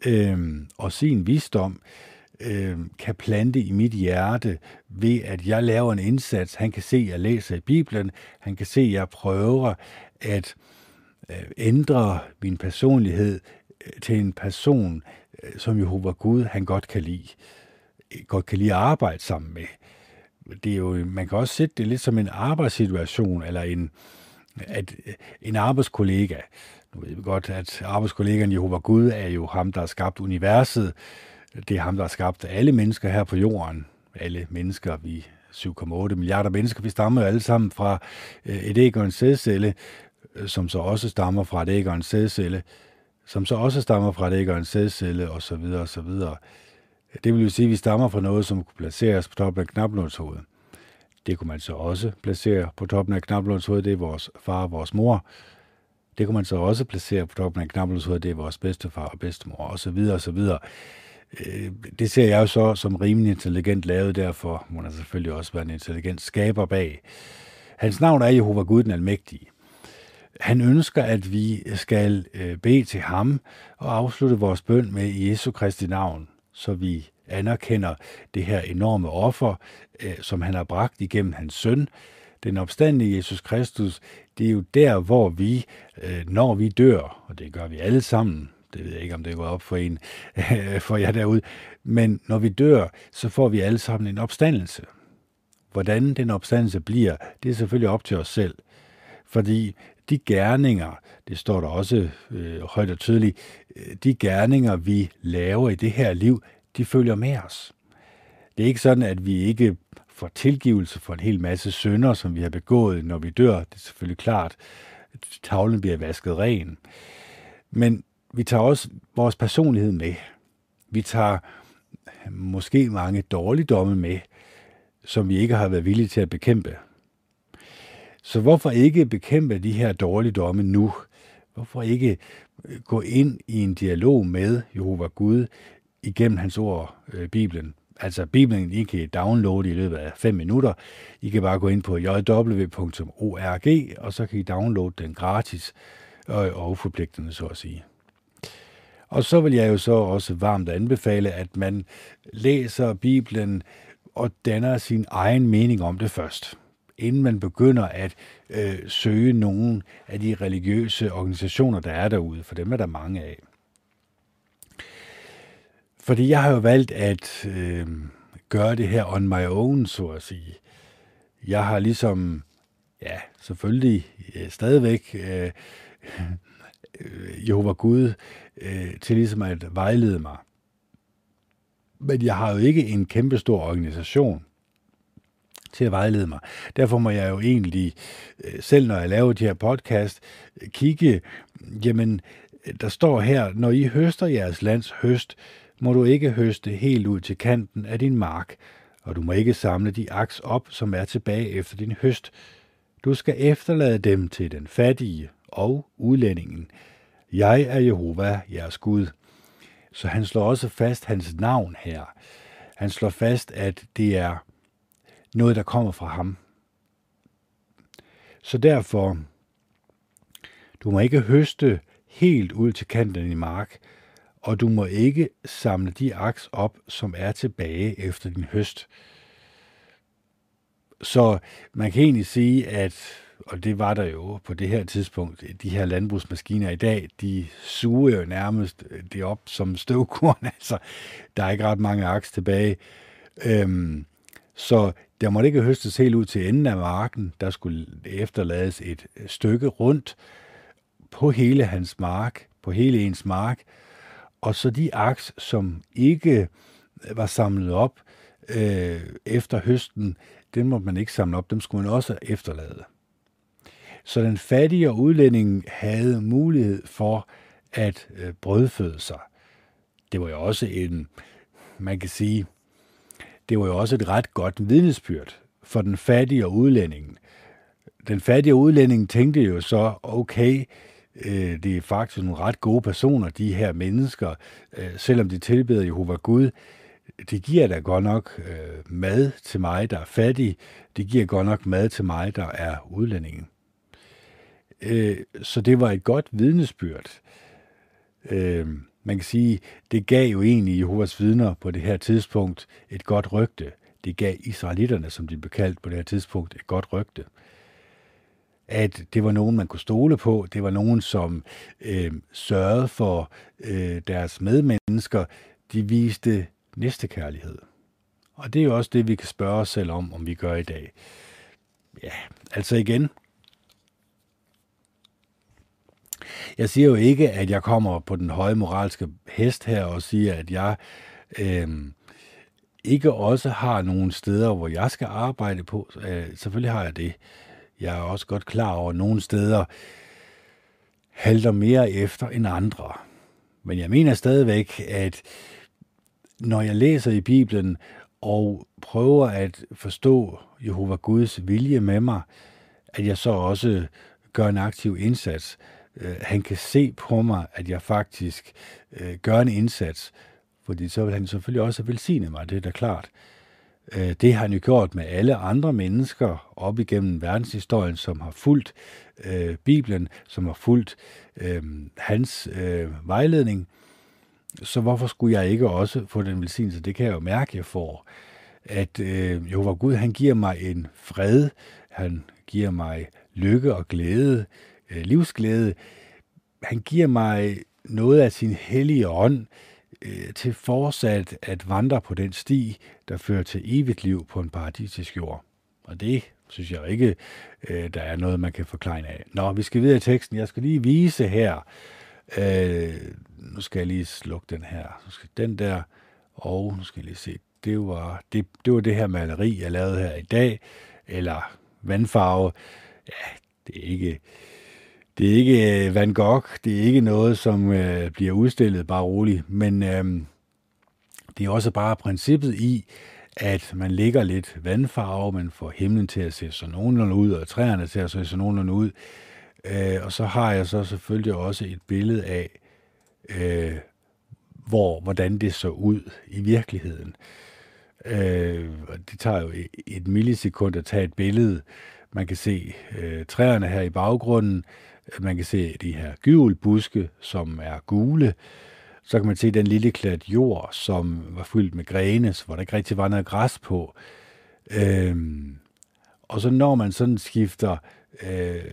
øh, og sin visdom øh, kan plante i mit hjerte ved, at jeg laver en indsats. Han kan se, at jeg læser i Bibelen. Han kan se, at jeg prøver at ændre min personlighed til en person, som Jehova Gud, han godt kan lide. Godt kan lide at arbejde sammen med. Det er jo, man kan også sætte det lidt som en arbejdssituation, eller en, at, en arbejdskollega. Nu ved vi godt, at arbejdskollegaen Jehova Gud er jo ham, der har skabt universet. Det er ham, der har skabt alle mennesker her på jorden. Alle mennesker, vi syv komma otte milliarder mennesker, vi stammer jo alle sammen fra et æg og en sædcelle, som så også stammer fra et æg og en sædcelle, som så også stammer fra det ikke en sædcelle og så videre og så videre. Det vil jo sige, at vi stammer fra noget, som kunne placeres på toppen af knapnålshovedet. Det kunne man så også placere på toppen af knapnålshovedet, det er vores far og vores mor. Det kunne man så også placere på toppen af knapnålshovedet, det er vores bedstefar og bedstemor og så videre og så videre. Det ser jeg jo så som rimelig intelligent lavet, derfor må der selvfølgelig også være en intelligent skaber bag. Hans navn er Jehova Gud den Almægtige. Han ønsker, at vi skal bede til ham og afslutte vores bøn med Jesu Kristi navn, så vi anerkender det her enorme offer, som han har bragt igennem hans søn, den opstandne Jesus Kristus. Det er jo der, hvor vi, når vi dør, og det gør vi alle sammen, det ved jeg ikke, om det er gået op for en, for jer derude, men når vi dør, så får vi alle sammen en opstandelse. Hvordan den opstandelse bliver, det er selvfølgelig op til os selv, fordi de gerninger, det står der også øh, højt og tydeligt, de gerninger, vi laver i det her liv, de følger med os. Det er ikke sådan, at vi ikke får tilgivelse for en hel masse synder, som vi har begået, når vi dør. Det er selvfølgelig klart, at tavlen bliver vasket ren. Men vi tager også vores personlighed med. Vi tager måske mange dårligdomme med, som vi ikke har været villige til at bekæmpe. Så hvorfor ikke bekæmpe de her dårligdomme nu? Hvorfor ikke gå ind i en dialog med Jehova Gud igennem hans ord, Bibelen? Altså Bibelen, I kan downloade i løbet af fem minutter. I kan bare gå ind på j w punktum org, og så kan I downloade den gratis og uforpligtende, så at sige. Og så vil jeg jo så også varmt anbefale, at man læser Bibelen og danner sin egen mening om det først, inden man begynder at øh, søge nogen af de religiøse organisationer, der er derude, for dem er der mange af. Fordi jeg har jo valgt at øh, gøre det her on my own, så at sige. Jeg har ligesom, ja, selvfølgelig øh, stadigvæk øh, øh, Jehova Gud øh, til ligesom at vejlede mig. Men jeg har jo ikke en kæmpestor organisation til at vejlede mig. Derfor må jeg jo egentlig, selv når jeg laver de her podcast, kigge, jamen, der står her, når I høster jeres lands høst, må du ikke høste helt ud til kanten af din mark, og du må ikke samle de aks op, som er tilbage efter din høst. Du skal efterlade dem til den fattige og udlændingen. Jeg er Jehova, jeres Gud. Så han slår også fast hans navn her. Han slår fast, at det er noget, der kommer fra ham. Så derfor, du må ikke høste helt ud til kanten i mark, og du må ikke samle de aks op, som er tilbage efter din høst. Så man kan egentlig sige, at, og det var der jo på det her tidspunkt, de her landbrugsmaskiner i dag, de suger jo nærmest det op som støvkorn, altså der er ikke ret mange aks tilbage. Øhm, Så der måtte ikke høstes helt ud til enden af marken. Der skulle efterlades et stykke rundt på hele hans mark, på hele ens mark. Og så de aks, som ikke var samlet op øh, efter høsten, dem måtte man ikke samle op. Dem skulle man også efterlade. Så den fattige og udlændingen havde mulighed for at øh, brødføde sig. Det var jo også en, man kan sige, det var jo også et ret godt vidnesbyrd for den fattige og udlændingen. Den fattige og udlændingen tænkte jo så, okay, øh, det er faktisk nogle ret gode personer, de her mennesker, øh, selvom de tilbeder Jehova Gud. De giver da godt nok øh, mad til mig, der er fattig. De giver godt nok mad til mig, der er udlændingen. Øh, så det var et godt vidnesbyrd. Øh, Man kan sige, det gav jo egentlig Jehovas vidner på det her tidspunkt et godt rygte. Det gav israelitterne, som de blev kaldt på det her tidspunkt, et godt rygte. At det var nogen, man kunne stole på. Det var nogen, som øh, sørgede for øh, deres medmennesker. De viste næstekærlighed. Og det er jo også det, vi kan spørge os selv om, om vi gør i dag. Ja, altså igen. Jeg siger jo ikke, at jeg kommer på den høje moralske hest her og siger, at jeg øh, ikke også har nogle steder, hvor jeg skal arbejde på. Øh, selvfølgelig har jeg det. Jeg er også godt klar over, at nogle steder halter mere efter end andre. Men jeg mener stadigvæk, at når jeg læser i Bibelen og prøver at forstå Jehova Guds vilje med mig, at jeg så også gør en aktiv indsats. Han kan se på mig, at jeg faktisk gør en indsats, fordi så vil han selvfølgelig også velsigne mig, det er da klart. Det har han jo gjort med alle andre mennesker op igennem verdenshistorien, som har fulgt øh, Bibelen, som har fulgt øh, hans øh, vejledning. Så hvorfor skulle jeg ikke også få den velsignelse? Det kan jeg jo mærke, jeg får. At øh, Jehova Gud, han giver mig en fred, han giver mig lykke og glæde, øh, livsglæde. Han giver mig noget af sin hellige ånd, til fortsat at vandre på den sti, der fører til evigt liv på en paradisisk jord. Og det synes jeg ikke, der er noget, man kan forklare af. Nå, vi skal videre i teksten. Jeg skal lige vise her. Øh, nu skal jeg lige slukke den her. Nu skal den der. Og nu skal jeg lige se. Det var det, det var det her maleri, jeg lavede her i dag. Eller vandfarve. Ja, det er ikke... Det er ikke Van Gogh, det er ikke noget, som øh, bliver udstillet, bare roligt, men øh, det er også bare princippet i, at man lægger lidt vandfarve, man får himlen til at se sådan nogenlunde ud, og træerne til at se sådan nogenlunde ud, øh, og så har jeg så selvfølgelig også et billede af, øh, hvor, hvordan det så ud i virkeligheden. Øh, det tager jo et millisekund at tage et billede. Man kan se øh, træerne her i baggrunden. Man kan se de her gyvelbuske, som er gule. Så kan man se den lille klat jord, som var fyldt med grene, hvor der ikke rigtig var noget græs på. Øhm, og så når man sådan skifter øh,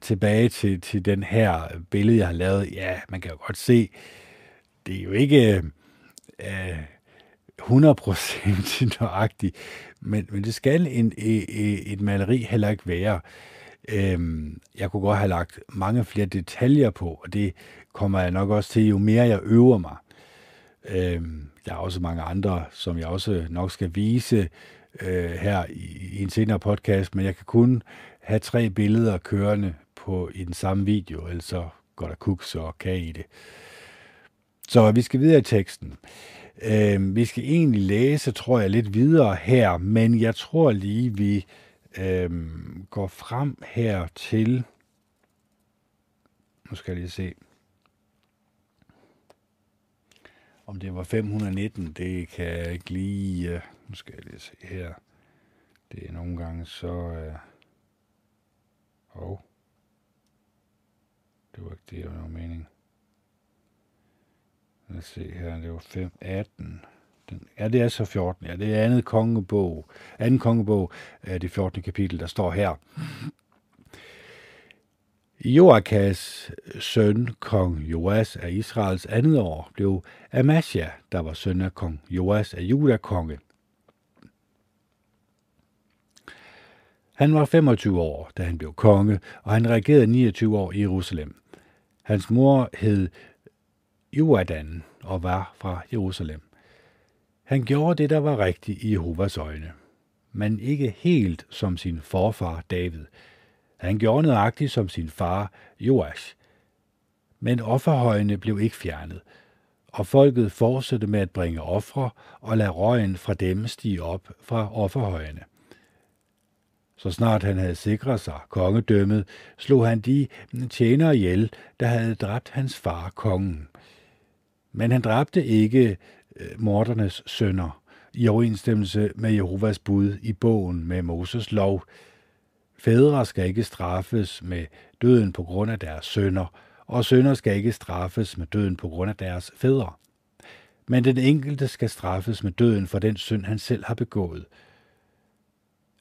tilbage til, til den her billede, jeg har lavet, ja, man kan jo godt se, det er jo ikke øh, hundrede procent nøjagtigt, men, men det skal en, et, et maleri heller ikke være. Jeg kunne godt have lagt mange flere detaljer på, og det kommer jeg nok også til, jo mere jeg øver mig. Der er også mange andre, som jeg også nok skal vise her i en senere podcast, men jeg kan kun have tre billeder kørende på i den samme video, ellers så går der kuks og kage i det. Så vi skal videre i teksten. Vi skal egentlig læse, tror jeg, lidt videre her, men jeg tror lige, vi Øhm, går frem her til, nu skal jeg lige se, om det var fem hundrede nitten, det kan jeg ikke lige, nu skal jeg lige se her, det er nogle gange så, øh, oh. det var ikke det, der var nogen mening, lad os se her, det var fem atten, ja, det er så fjorten. Ja, det er andet kongebog, anden kongebog, det fjortende kapitel, der står her. Joakas søn, kong Joas af Israels andet år, blev Amasja, der var søn af kong Joas af Juda, konge. Han var femogtyve år, da han blev konge, og han regerede niogtyve år i Jerusalem. Hans mor hed Joadan og var fra Jerusalem. Han gjorde det, der var rigtigt i Jehovas øjne, men ikke helt som sin forfar David. Han gjorde nøjagtigt som sin far Joash. Men offerhøjene blev ikke fjernet, og folket fortsatte med at bringe ofre og lade røgen fra dem stige op fra offerhøjene. Så snart han havde sikret sig kongedømmet, slog han de tjenere ihjel, der havde dræbt hans far, kongen. Men han dræbte ikke mordernes sønner, i overensstemmelse med Jehovas bud i bogen med Moses lov. Fædre skal ikke straffes med døden på grund af deres sønner, og sønner skal ikke straffes med døden på grund af deres fædre. Men den enkelte skal straffes med døden for den synd, han selv har begået.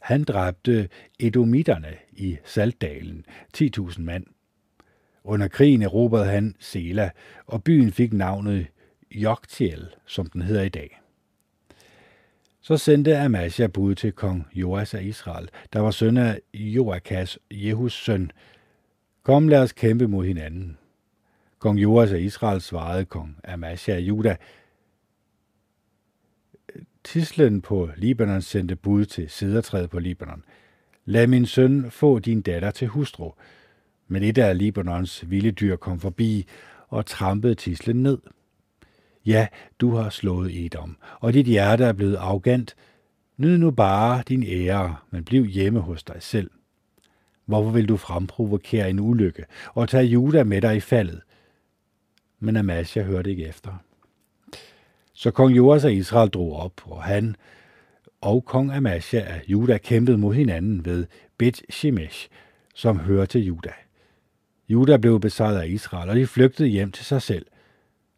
Han dræbte edomitterne i Saltdalen, ti tusind mand. Under krigen erobrede han Sela, og byen fik navnet Joktiel, som den hedder i dag. Så sendte Amasja bud til kong Joas af Israel, der var søn af Joakas, Jehus søn. Kom, lad os kæmpe mod hinanden. Kong Joas af Israel svarede kong Amasja af Juda. Tislen på Libanon sendte bud til sedertræet på Libanon. Lad min søn få din datter til hustru. Men et af Libanons vilde dyr kom forbi, og trampede tislen ned. Ja, du har slået Edom, og dit hjerte er blevet arrogant. Nyd nu bare din ære, men bliv hjemme hos dig selv. Hvorfor vil du fremprovokere en ulykke og tage Juda med dig i faldet? Men Amasja hørte ikke efter. Så kong Joas af Israel drog op, og han og kong Amasja af Juda kæmpede mod hinanden ved Bet Shemesh, som hører til Juda. Juda blev besejret af Israel, og de flygtede hjem til sig selv.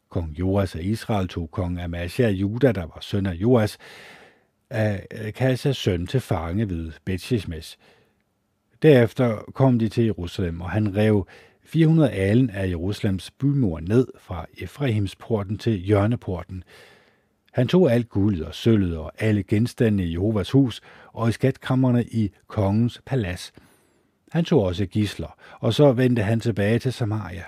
Kong Joas af Israel tog kong Amasja af Juda, der var søn af Joas, af Kasas søn til fange ved Bet Shemesh. Derefter kom de til Jerusalem, og han rev fire hundrede alen af Jerusalems bymur ned fra Efraimsporten til hjørneporten. Han tog alt guldet og sølvet og alle genstande i Jehovas hus og i skatkammerne i kongens palads. Han tog også gidsler, og så vendte han tilbage til Samaria.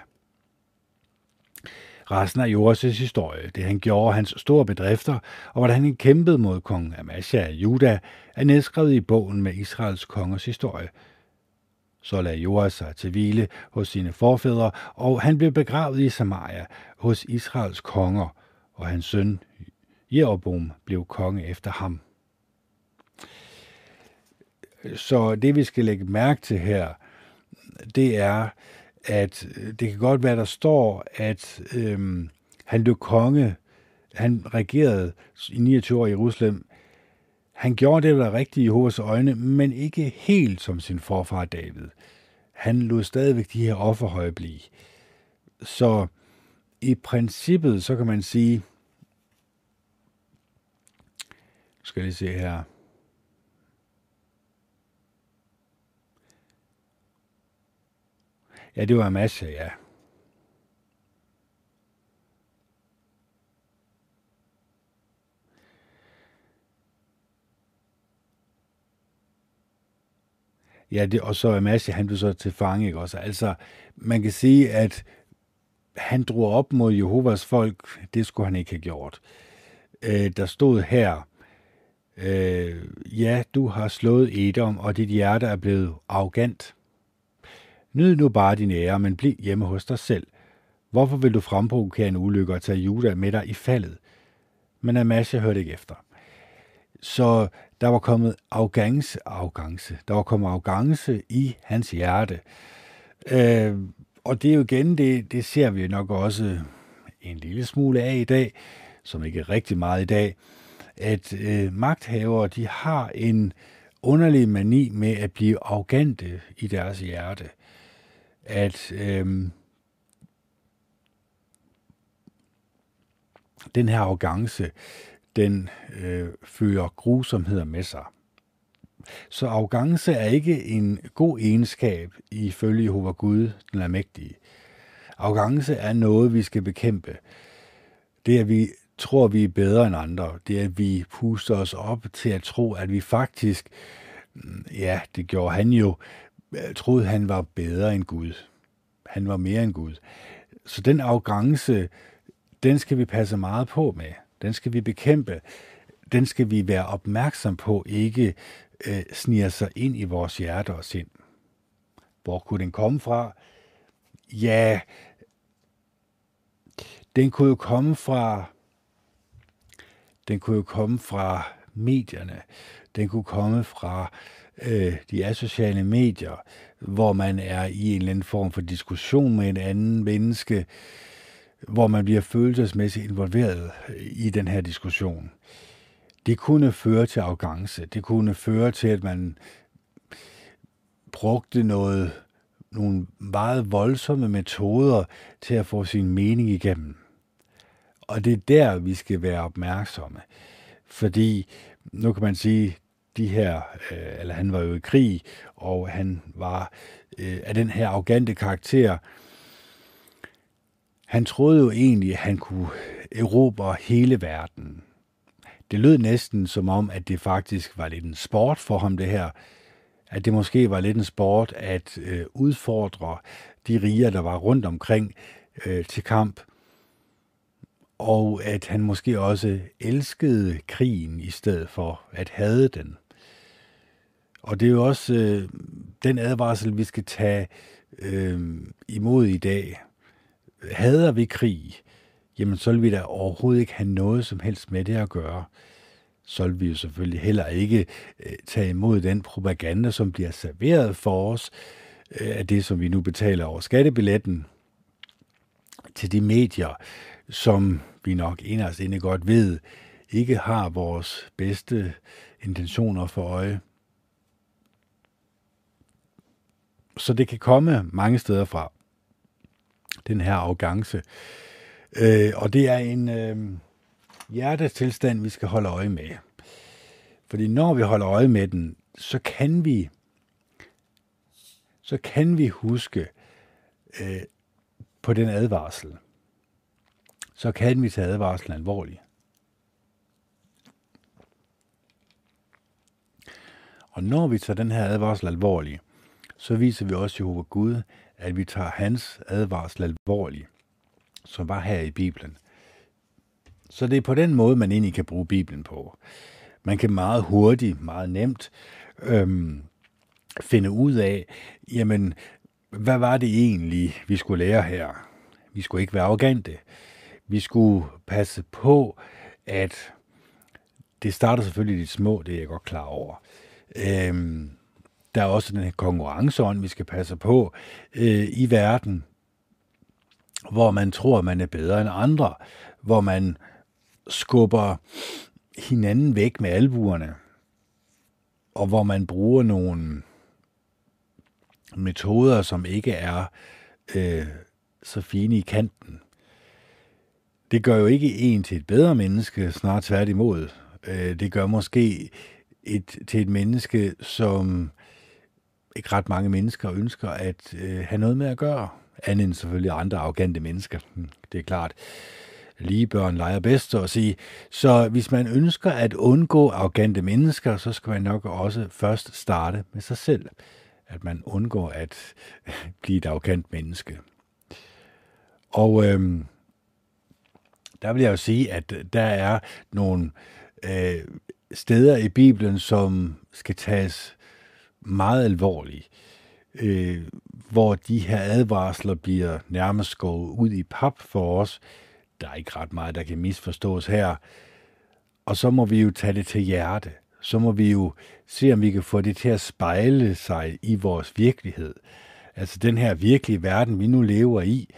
Resten af Joas' historie, det han gjorde, hans store bedrifter, og hvordan han kæmpede mod kong Amasja af Juda, er nedskrevet i bogen med Israels kongers historie. Så lagde Joas sig til hvile hos sine forfædre, og han blev begravet i Samaria hos Israels konger, og hans søn Jeroboam blev konge efter ham. Så det vi skal lægge mærke til her, det er, at det kan godt være, der står, at øhm, han blev konge, han regerede i niogtyve år i Jerusalem. Han gjorde det, der var rigtigt i Jehovas øjne, men ikke helt som sin forfar David. Han lod stadigvæk de her offerhøje blive. Så i princippet, så kan man sige, skal jeg lige se her, ja, det var Amasja, ja. Ja, det, og så Amasja, han blev så til fange, ikke også? Altså, man kan sige, at han drog op mod Jehovas folk. Det skulle han ikke have gjort. Øh, der stod her, øh, ja, du har slået Edom, og dit hjerte er blevet arrogant. Nyd nu bare din ære, men bliv hjemme hos dig selv. Hvorfor vil du fremprovokere en ulykke og tage Juda med dig i faldet? Men Amasja hørte ikke efter. Så der var kommet arrogance, arrogance. Der var kommet arrogance i hans hjerte. Øh, og det er jo igen, det, det ser vi nok også en lille smule af i dag, som ikke er rigtig meget i dag, at øh, magthavere, de har en underlig mani med at blive arrogante i deres hjerte. At øhm, den her arrogance, den øh, fører grusomheder med sig. Så arrogance er ikke en god egenskab ifølge Jehova Gud, den er mægtige. Arrogance er noget, vi skal bekæmpe. Det, at vi tror, vi er bedre end andre, det, at vi puster os op til at tro, at vi faktisk, ja, det gjorde han jo, troede, han var bedre end Gud. Han var mere end Gud. Så den arrogance, den skal vi passe meget på med. Den skal vi bekæmpe. Den skal vi være opmærksom på, ikke øh, sniger sig ind i vores hjerte og sind. Hvor kunne den komme fra? Ja, den kunne jo komme fra, den kunne jo komme fra medierne. Den kunne komme fra de asociale medier, hvor man er i en eller anden form for diskussion med en anden menneske, hvor man bliver følelsesmæssigt involveret i den her diskussion. Det kunne føre til arrogance. Det kunne føre til, at man brugte noget, nogle meget voldsomme metoder til at få sin mening igennem. Og det er der, vi skal være opmærksomme. Fordi, nu kan man sige, de her, øh, eller han var jo i krig, og han var øh, af den her arrogante karakter. Han troede jo egentlig, at han kunne erobre hele verden. Det lød næsten som om, at det faktisk var lidt en sport for ham, det her. At det måske var lidt en sport at øh, udfordre de riger, der var rundt omkring øh, til kamp. Og at han måske også elskede krigen i stedet for at hade den. Og det er jo også øh, den advarsel, vi skal tage øh, imod i dag. hader vi krig, jamen så vil vi da overhovedet ikke have noget som helst med det at gøre. Så vil vi jo selvfølgelig heller ikke øh, tage imod den propaganda, som bliver serveret for os, øh, af det, som vi nu betaler over skattebilletten, til de medier, som vi nok inderst inde godt ved, ikke har vores bedste intentioner for øje. Så det kan komme mange steder fra, den her arrogance. Øh, og det er en øh, hjertetilstand, vi skal holde øje med. Fordi når vi holder øje med den, så kan vi, så kan vi huske øh, på den advarsel. Så kan vi tage advarslen alvorligt. Og når vi tager den her advarsel alvorligt, så viser vi også Jehova Gud, at vi tager hans advarsel alvorligt, som var her i Bibelen. Så det er på den måde, man egentlig kan bruge Bibelen på. Man kan meget hurtigt, meget nemt øhm, finde ud af, jamen, hvad var det egentlig, vi skulle lære her? Vi skulle ikke være arrogante. Vi skulle passe på, at det starter selvfølgelig lidt små, det er jeg godt klar over. Øhm, der er også den her konkurrenceånd, vi skal passe på øh, i verden, hvor man tror, man er bedre end andre, hvor man skubber hinanden væk med albuerne, og hvor man bruger nogle metoder, som ikke er øh, så fine i kanten. Det gør jo ikke en til et bedre menneske, snarere tværtimod. Øh, det gør måske et, til et menneske, som ikke ret mange mennesker ønsker at øh, have noget med at gøre. Andet end selvfølgelig andre arrogante mennesker. Det er klart, lige børn leger bedst, så at sige. Så hvis man ønsker at undgå arrogante mennesker, så skal man nok også først starte med sig selv. At man undgår at blive et arrogant menneske. Og øh, der vil jeg jo sige, at der er nogle øh, steder i Bibelen, som skal tages meget alvorligt. Øh, hvor de her advarsler bliver nærmest skåret ud i pap for os. Der er ikke ret meget, der kan misforstås her. Og så må vi jo tage det til hjerte. Så må vi jo se, om vi kan få det til at spejle sig i vores virkelighed. Altså den her virkelige verden, vi nu lever i,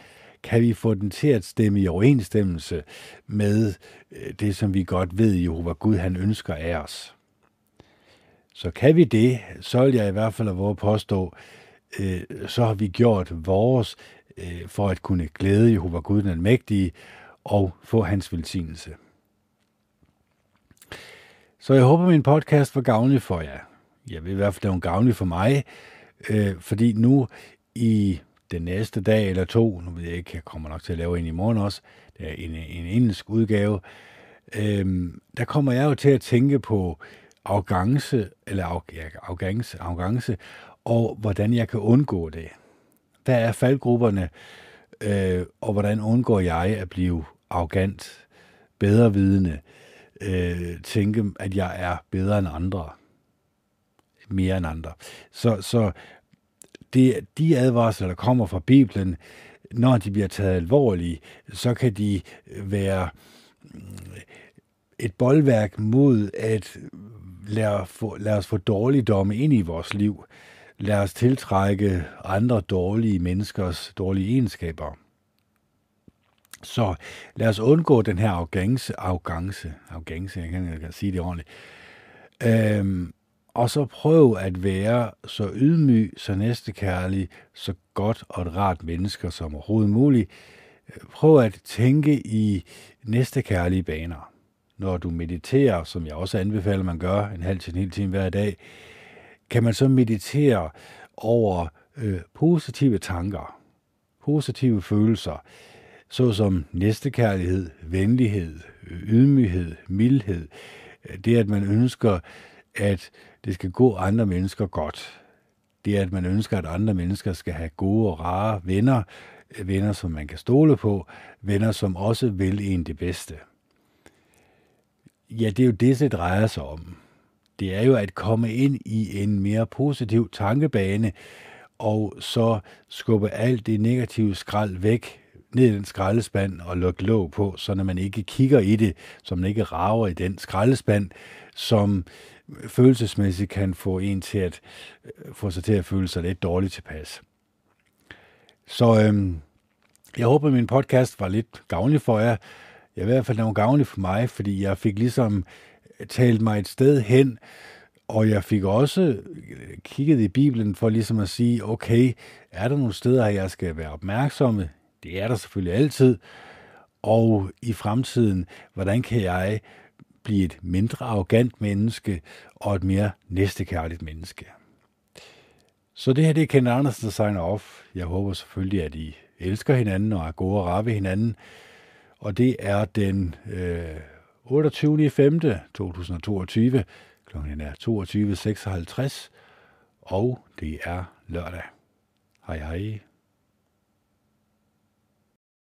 kan vi få den til at stemme i overensstemmelse med det, som vi godt ved, Jehova Gud han ønsker af os. Så kan vi det, så vil jeg i hvert fald have at påstå, så har vi gjort vores for at kunne glæde Jehova Gud den almægtige og få hans velsignelse. Så jeg håber, min podcast var gavnlig for jer. Jeg vil i hvert fald, det var gavnlig for mig, fordi nu i den næste dag eller to, nu ved jeg ikke, jeg kommer nok til at lave en i morgen også, det er en, en engelsk udgave, der kommer jeg jo til at tænke på arrogance, eller arrogance, arrogance, og hvordan jeg kan undgå det. Hvad er faldgrupperne, øh, og hvordan undgår jeg at blive arrogant, bedrevidende, øh, tænke, at jeg er bedre end andre, mere end andre. Så, så det, de advarsler, der kommer fra Bibelen, når de bliver taget alvorligt, så kan de være et bolværk mod at lade, lade os få dårligdomme ind i vores liv. Lad os tiltrække andre dårlige menneskers dårlige egenskaber. Så lad os undgå den her arrogance, arrogance, arrogance, jeg kan ikke sige det ordentligt. Øhm, og så prøv at være så ydmyg, så næstekærlig, så godt og et rart menneske som overhovedet muligt. Prøv at tænke i næstekærlige baner. Når du mediterer, som jeg også anbefaler, man gør en halv til en hel time hver dag, kan man så meditere over øh, positive tanker, positive følelser, såsom næstekærlighed, venlighed, ydmyghed, mildhed. Det, at man ønsker, at det skal gå andre mennesker godt. Det, at man ønsker, at andre mennesker skal have gode og rare venner, venner, som man kan stole på, venner, som også vil en det bedste. Ja, det er jo det, det drejer sig om. Det er jo at komme ind i en mere positiv tankebane, og så skubbe alt det negative skrald væk, ned i den skraldespand og lukke låg på, så når man ikke kigger i det, så man ikke rager i den skraldespand, som følelsesmæssigt kan få en til at få sig til at føle sig lidt dårligt tilpas. Så øhm, jeg håber, min podcast var lidt gavnlig for jer. Jeg i hvert fald var gavnlig for mig, fordi jeg fik ligesom talt mig et sted hen, og jeg fik også kigget i Bibelen for ligesom at sige, okay, er der nogle steder, jeg skal være opmærksomme? Det er der selvfølgelig altid. Og i fremtiden, hvordan kan jeg blive et mindre arrogant menneske og et mere næstekærligt menneske? Så det her, det er Ken Andersen, der signer off. Jeg håber selvfølgelig, at I elsker hinanden og er gode at rappe hinanden. Og det er den øh, otteogtyvende femte to tusind og toogtyve. Klokken er toogtyve seksoghalvtreds, og det er lørdag. Hej hej.